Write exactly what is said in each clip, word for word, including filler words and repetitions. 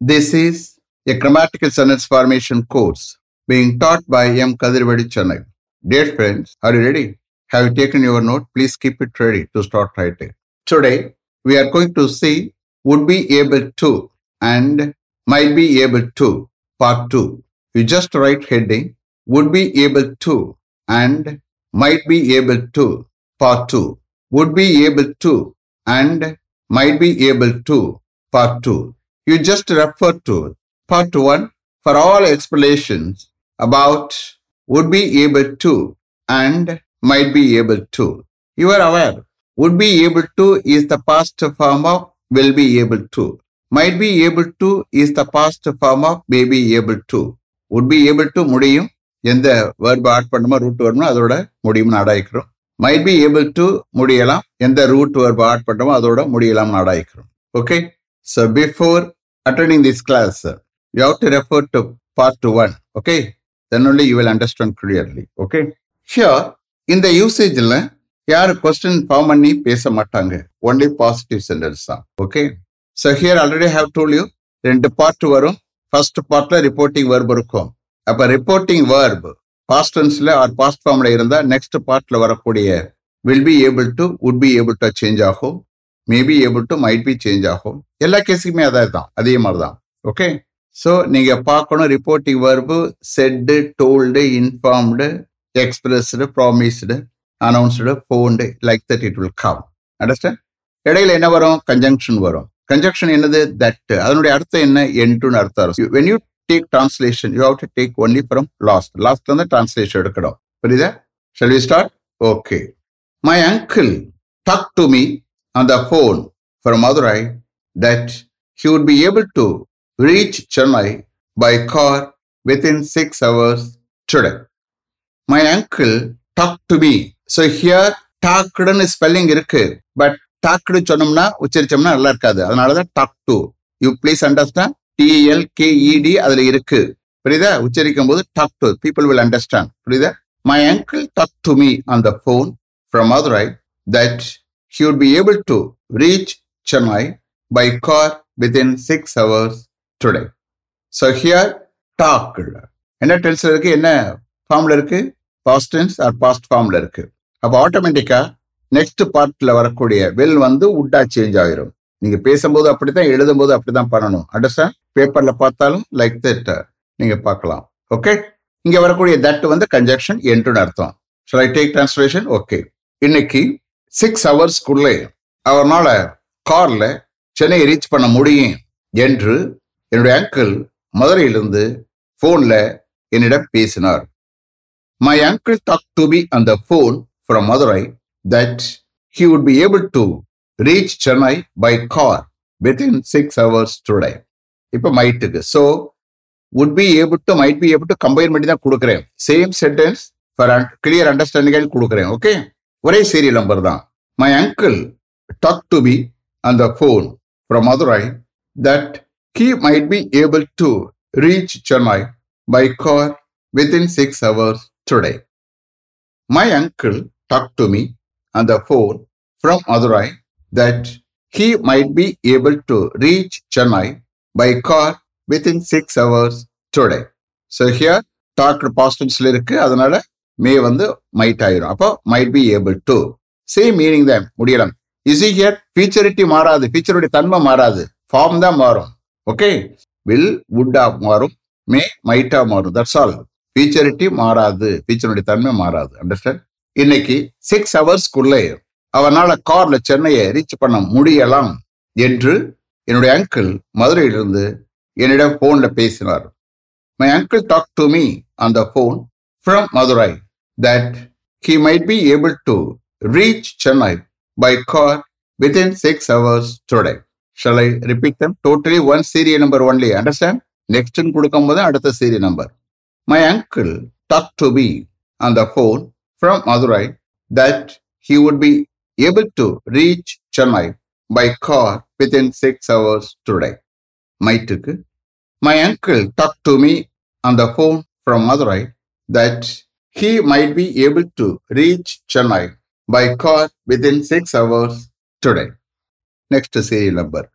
This is a grammatical sentence formation course being taught by M Kadirwadi Channel. Dear friends, are you ready? Have you taken your note? Please keep it ready to start writing. Today, we are going to see would be able to and might be able to, part two. You just write heading, would be able to and might be able to, part two. Would be able to and might be able to, part two. You just refer to part one for all explanations about would be able to and might be able to. You are aware, would be able to is the past form of will be able to. Might be able to is the past form of may be able to. Would be able to mudiyum. Yendha verb add pannuma root verb na adoda mudiyum na adaikirom. Might be able to mudiyalam. Yendha root verb add pannuma adoda mudiyalam na adaikirom. Okay. So before attending this class, you have to refer to part one, okay? Then only you will understand clearly, okay? Here, in the usage, here question form anni pesa mattanga. Only positive sentence, okay? So here already I have told you, in the part varum, first part la reporting verb irukum. Appa reporting verb, past tense la or past form la irundha, next part la varakodiya will be able to, would be able to change agum. May be able to, might be change agum. Ella case me adha adha. Okay. So, you can reporting verb said, told, informed, expressed, promised, announced, phoned, like that it will come. Understand? Conjunction varum. Conjunction is that. When you take translation, you have to take only from last. Last is the translation. Shall we start? Okay. My uncle talked to me on the phone from Madurai that he would be able to reach Chennai by car within six hours today. My uncle talked to me. So here talked is spelling irukku, but talked chonamna ucharichamna alla irukadu. Adanalada talk to. You please understand T L K E D adile irukku. Puriyudha ucharikkumbodhu talk to. People will understand. Puriyudha. My uncle talked to me on the phone from Madurai that he would be able to reach Chennai by car within six hours today. So here, talked. Enna tense la irukku, enna form la irukku, past tense or past form la irukku. Appo automatically next part la varakodiya will vandu would change agirum. Neenga pesumbodhu appadi dhaan eludumbodhu appadi dhaan pananum. Understand? Paper la paathalum like that neenga paakalam. Okay? Inga varakodiya that vandu conjunction end nu artham. Shall I take translation? Okay. Inniki six hours kulle avarnala car la Chennai reach panna mudiyum endru என்னுடைய uncle மதுரையிலிருந்து போன்ல என்னிடம் பேசினார். My uncle talked to me on the phone from Madurai that he would be able to reach Chennai by car within six hours today. இப்போ might-க்கு. So, would be able to, might be able to combine பண்ணி தான் கொடுக்கிறேன். Same sentence for clear understanding கொடுக்கிறேன். Okay? ஒரே serial number தான். My uncle talked to me on the phone from Madurai that he might be able to reach Chennai by car within six hours today. My uncle talked to me on the phone from Madurai that he might be able to reach Chennai by car within six hours today. So here, talked past tense irukku, adanala may vandu might ayirum. Appo might be able to. Same meaning them. Mudiyalam. You see here, featureity maaradu, featureity tanma maaradu, form da maarum. Okay, will, would have marum, may, might have marum. That's all. Featureity maradu. Featureity tanme maradu. Understand? Inneki six hours kulle. Avanala car la Chennai reach panna mudiyalam endru ennuடைய uncle Madurai irundu ennidam phone la pesinar. My uncle talked to me on the phone from Madurai that he might be able to reach Chennai by car within six hours today. Shall I repeat them? Totally one serial number only. Understand? Next in Kudukamada, another serial number. My uncle talked to me on the phone from Madurai that he would be able to reach Chennai by car within six hours today. My, my uncle talked to me on the phone from Madurai that he might be able to reach Chennai by car within six hours today. Next serial number.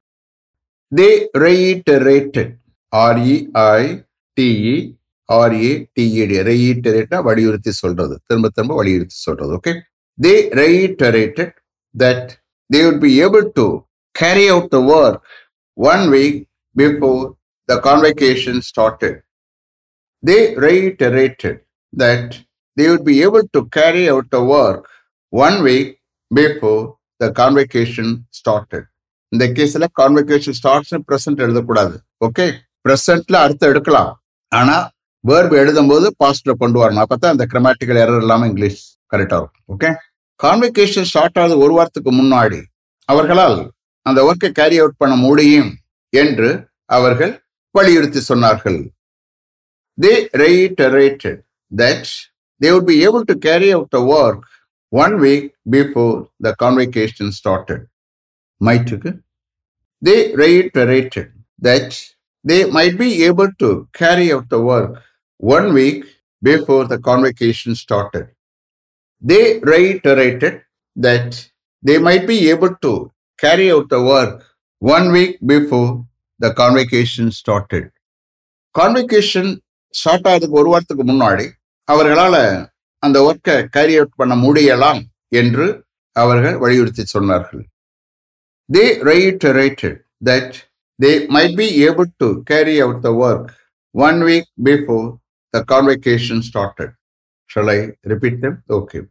They reiterated. R E I T E R E T E D reiterate na vadiyurithi solradhu. Thirumba thirumba vadiyurithi solradhu. Okay. They reiterated that they would be able to carry out the work one week before the convocation started. They reiterated that they would be able to carry out the work one week before the convocation started. In the case la convocation starts in present edukudadu. Okay. Present la artha edukalam. Ana verb edudhumbodhu past la kondu varanum. Apatha and the grammatical error illama English correct agum. Okay. Convocation start aadu oru vaarthukku munnadi avargalal andha work carry out panna mudiyum endru avargal valiyuruthi sonnargal. They reiterated that they would be able to carry out the work one week before the convocation started. Maithuku. They reiterated that they might be able to carry out the work one week before the convocation started. They reiterated that they might be able to carry out the work one week before the convocation started. Convocation start aadhukku oru vaarthukku munnadi avargalala and the work carry out panna mudiyalam endru avargal valiyuruthi sonnargal. They reiterated that they might be able to carry out the work one week before the convocation started. Shall I repeat them? Okay.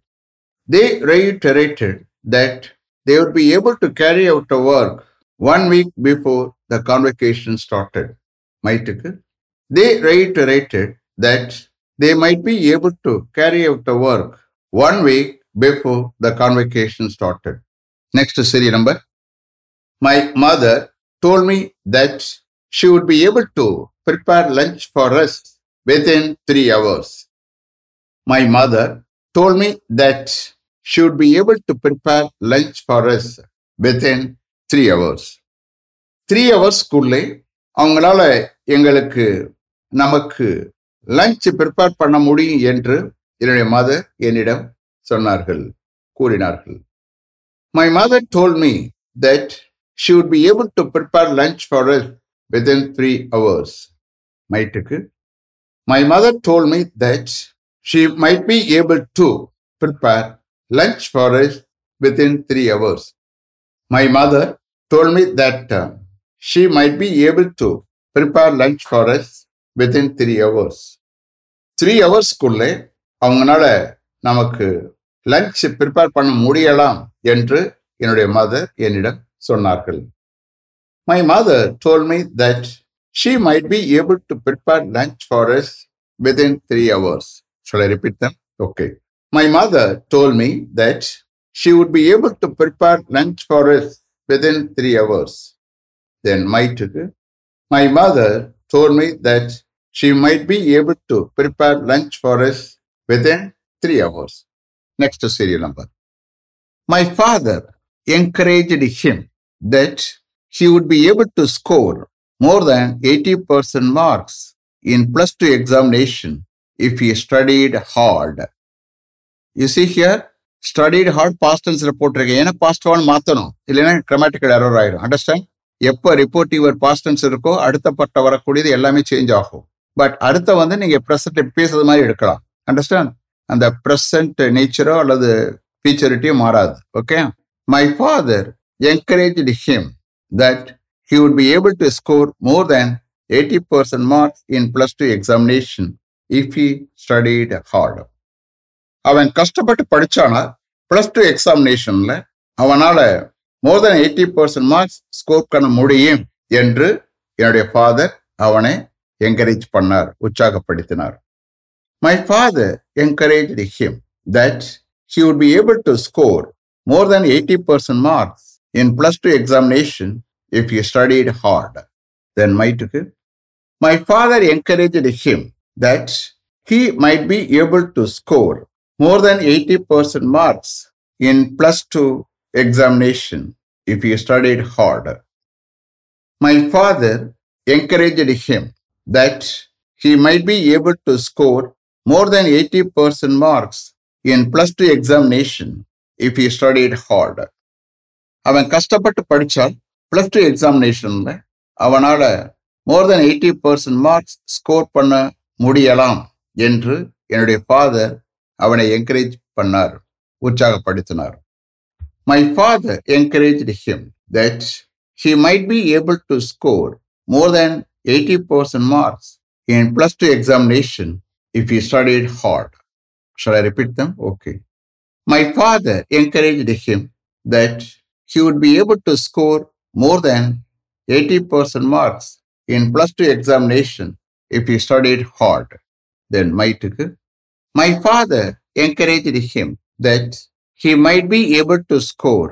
They reiterated that they would be able to carry out the work one week before the convocation started. Maithuku. They reiterated that they might be able to carry out the work one week before the convocation started. Next serial number. My mother told me that she would be able to prepare lunch for us within three hours. My mother told me that she would be able to prepare lunch for us within three hours. Three hours kulle avangalaala engalukku namakku lunch prepare panna mudiyum endru ennude mother enidam sonnargal koorinargal. My mother told me that she would be able to prepare lunch for us within three hours. Maithuku. My mother told me that she might be able to prepare lunch for us within three hours. My mother told me that uh, she might be able to prepare lunch for us within three hours. Three hours kulle avanganala namakku lunch prepare panna mudiyalam endru ennude mother enidam sonnargal. My mother told me that she might be able to prepare lunch for us within three hours. Shall I repeat them? Okay. My mother told me that she would be able to prepare lunch for us within three hours. Then Maithuku. My mother told me that she might be able to prepare lunch for us within three hours. Next serial number. My father encouraged him that he would be able to score more than eighty percent marks in plus two examination if he studied hard. You see here, studied hard past tense report. Ena past one mathanum. Illena grammatical error aayidum. Understand? Eppa report your past tense irukko adutha patta varakudiyadu ellame change aagum. But adutha vandu neenga present pesad maari edukalam. Understand? And the present nature alladhu futurity maarad. Okay? My father encouraged him that he would be able to score more than eighty percent marks in plus two examination if he studied hard. Avan kashtapattu padichana plus two examination la avanala more than eighty percent marks score panna mudiyum endru enude father avane encourage pannar utsagapadithinar. My father encouraged him that he would be able to score more than eighty percent marks in plus two examination if he studied hard. Then Maithuku. My father encouraged him that he might be able to score more than eighty percent marks in plus two examination if he studied hard. My father encouraged him that he might be able to score more than eighty percent marks in plus two examination if he studied hard. Avan kashtapattu padichal plus two examination la அவனால more than eighty percent marks score பண்ண முடியலாம் என்று என்னுடைய father அவனை encourage பண்ணார், உற்சாகப்படுத்தினார். My father encouraged him that he might be able to score more than eighty percent marks in plus two examination if he studied hard. Shall I repeat them? Okay. My father encouraged him that he would be able to score more than eighty percent marks in plus two examination if he studied hard. Then might my father encouraged him that he might be able to score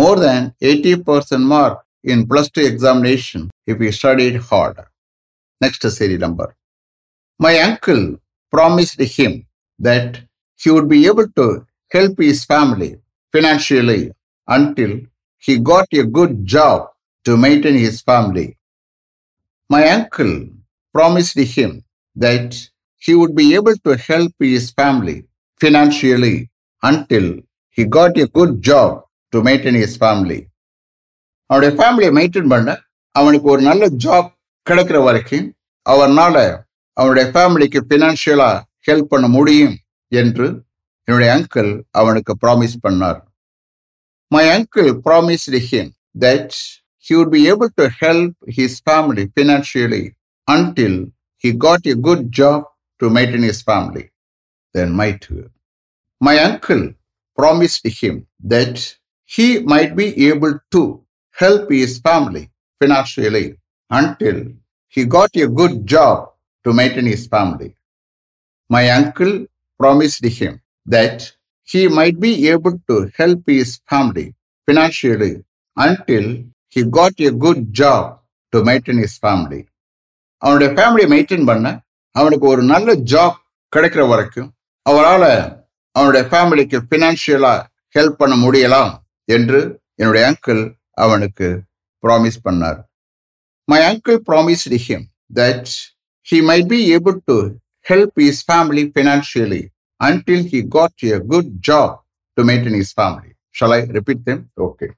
more than eighty percent mark in plus two examination if he studied hard. Next series number. My uncle promised him that he would be able to help his family financially until he got a good job to maintain his family. My uncle promised him that he would be able to help his family financially until he got a good job to maintain his family. அவனுடைய ஃபேமிலியை maintain பண்ண அவனுக்கு ஒரு நல்ல job கிடைக்கிற வரைக்கும் அவனால் அவனுடைய ஃபேமிலிக்கு ஃபினான்ஷியலாக ஹெல்ப் பண்ண முடியும் என்று என்னுடைய அங்கிள் அவனுக்கு ப்ராமிஸ் பண்ணார். My uncle promised him that he would be able to help his family financially until he got a good job to maintain his family. Then my to my uncle promised him that he might be able to help his family financially until he got a good job to maintain his family. My uncle promised him that he might be able to help his family financially until he got a good job to maintain his family. அவனுடைய ஃபேமிலியை maintain பண்ண அவனுக்கு ஒரு நல்ல job கிடைக்கிற வரைக்கும் அவரால் அவனுடைய ஃபேமிலிக்கு ஃபினான்ஷியலாக ஹெல்ப் பண்ண முடியலாம் என்று என்னுடைய அங்கிள் அவனுக்கு ப்ராமிஸ் பண்ணார். My uncle promised him that he might be able to help his family financially until he got a good job to maintain his family. Shall I repeat them? Okay.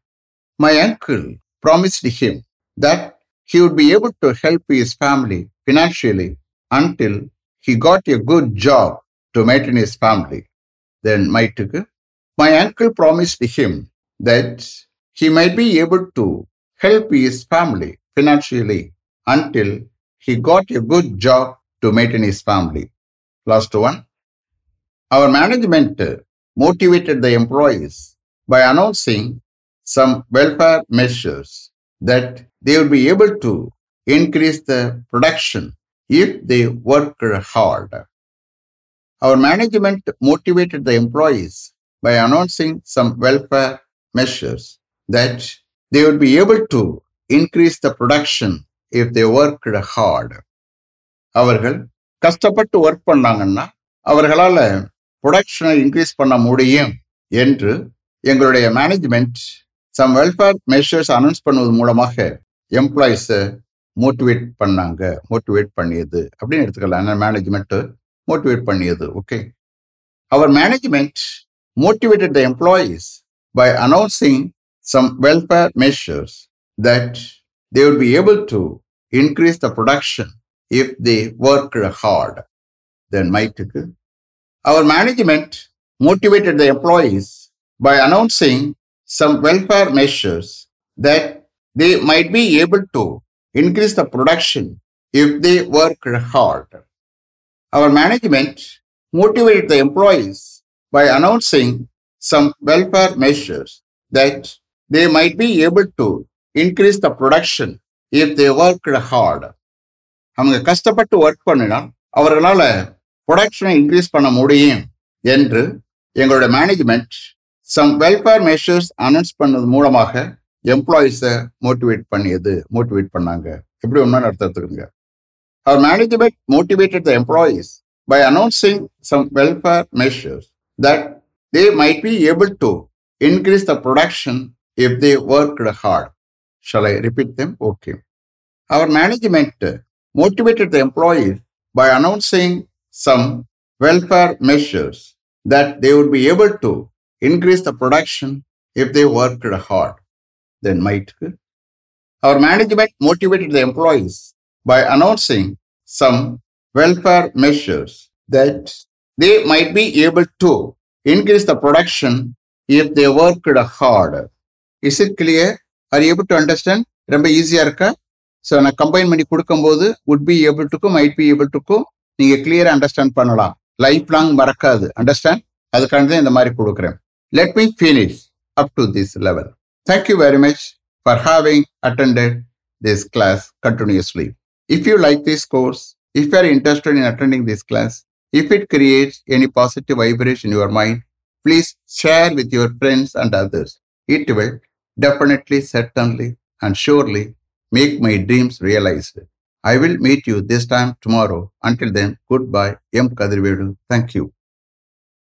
My uncle promised him that he would be able to help his family financially until he got a good job to maintain his family. Then might my uncle promised him that he might be able to help his family financially until he got a good job to maintain his family. Last one. Our management motivated the employees by announcing some welfare measures that they would be able to increase the production if they work hard. Our management motivated the employees by announcing some welfare measures that they would be able to increase the production if they worked hard. அவர்கள் கஷ்டப்பட்டு work பண்ணாங்கன்னா அவர்களால ப்ரொடக்ஷனை increase பண்ண முடியும் என்று எங்களுடைய management some welfare measures announce பண்ணுவது மூலமாக எம்ப்ளாயிஸை மோட்டிவேட் பண்ணாங்க, மோட்டிவேட் பண்ணியது அப்படின்னு எடுத்துக்கலாம். ஏன்னா மேனேஜ்மெண்ட்டு motivate பண்ணியது. Okay. Our management motivated the employees by announcing some welfare measures that they would be able to increase the production if they worked hard. Then might our management motivated the employees by announcing some welfare measures that they might be able to increase the production if they worked hard. Our management motivated the employees by announcing some welfare measures that they might be able to increase the production if they worked hard. அவங்க கஷ்டப்பட்டு work பண்ணினா அவர்களால் ப்ரொடக்ஷனை increase பண்ண முடியும் என்று எங்களோட management some welfare measures announce பண்ணது மூலமாக எம்ப்ளாயீஸை மோட்டிவேட் பண்ணியது, மோட்டிவேட் பண்ணாங்க. எப்படி ஒன்றும் நடத்துறதுக்குங்க. Our management motivated the employees by announcing some welfare measures that they might be able to increase the production if they worked hard. Shall I repeat them? Okay. Our management motivated the employees by announcing some welfare measures that they would be able to increase the production if they worked hard. Then might Our management motivated the employees by announcing some welfare measures that they might be able to increase the production if they worked hard. Is it clear? Are you able to understand? Remember, easier. So, na combine money kudukumbodhu would be able to come, might be able to come. Ninge clear understand pannalam. Lifelong marakadhu. Understand? Adukandha indha mari kudukuren. Let me finish up to this level. Thank you very much for having attended this class continuously. If you like this course, if you are interested in attending this class, if it creates any positive vibration in your mind, please share with your friends and others. It will definitely, certainly, and surely make my dreams realized. I will meet you this time tomorrow. Until then, goodbye. M Kadirwadi. Thank you.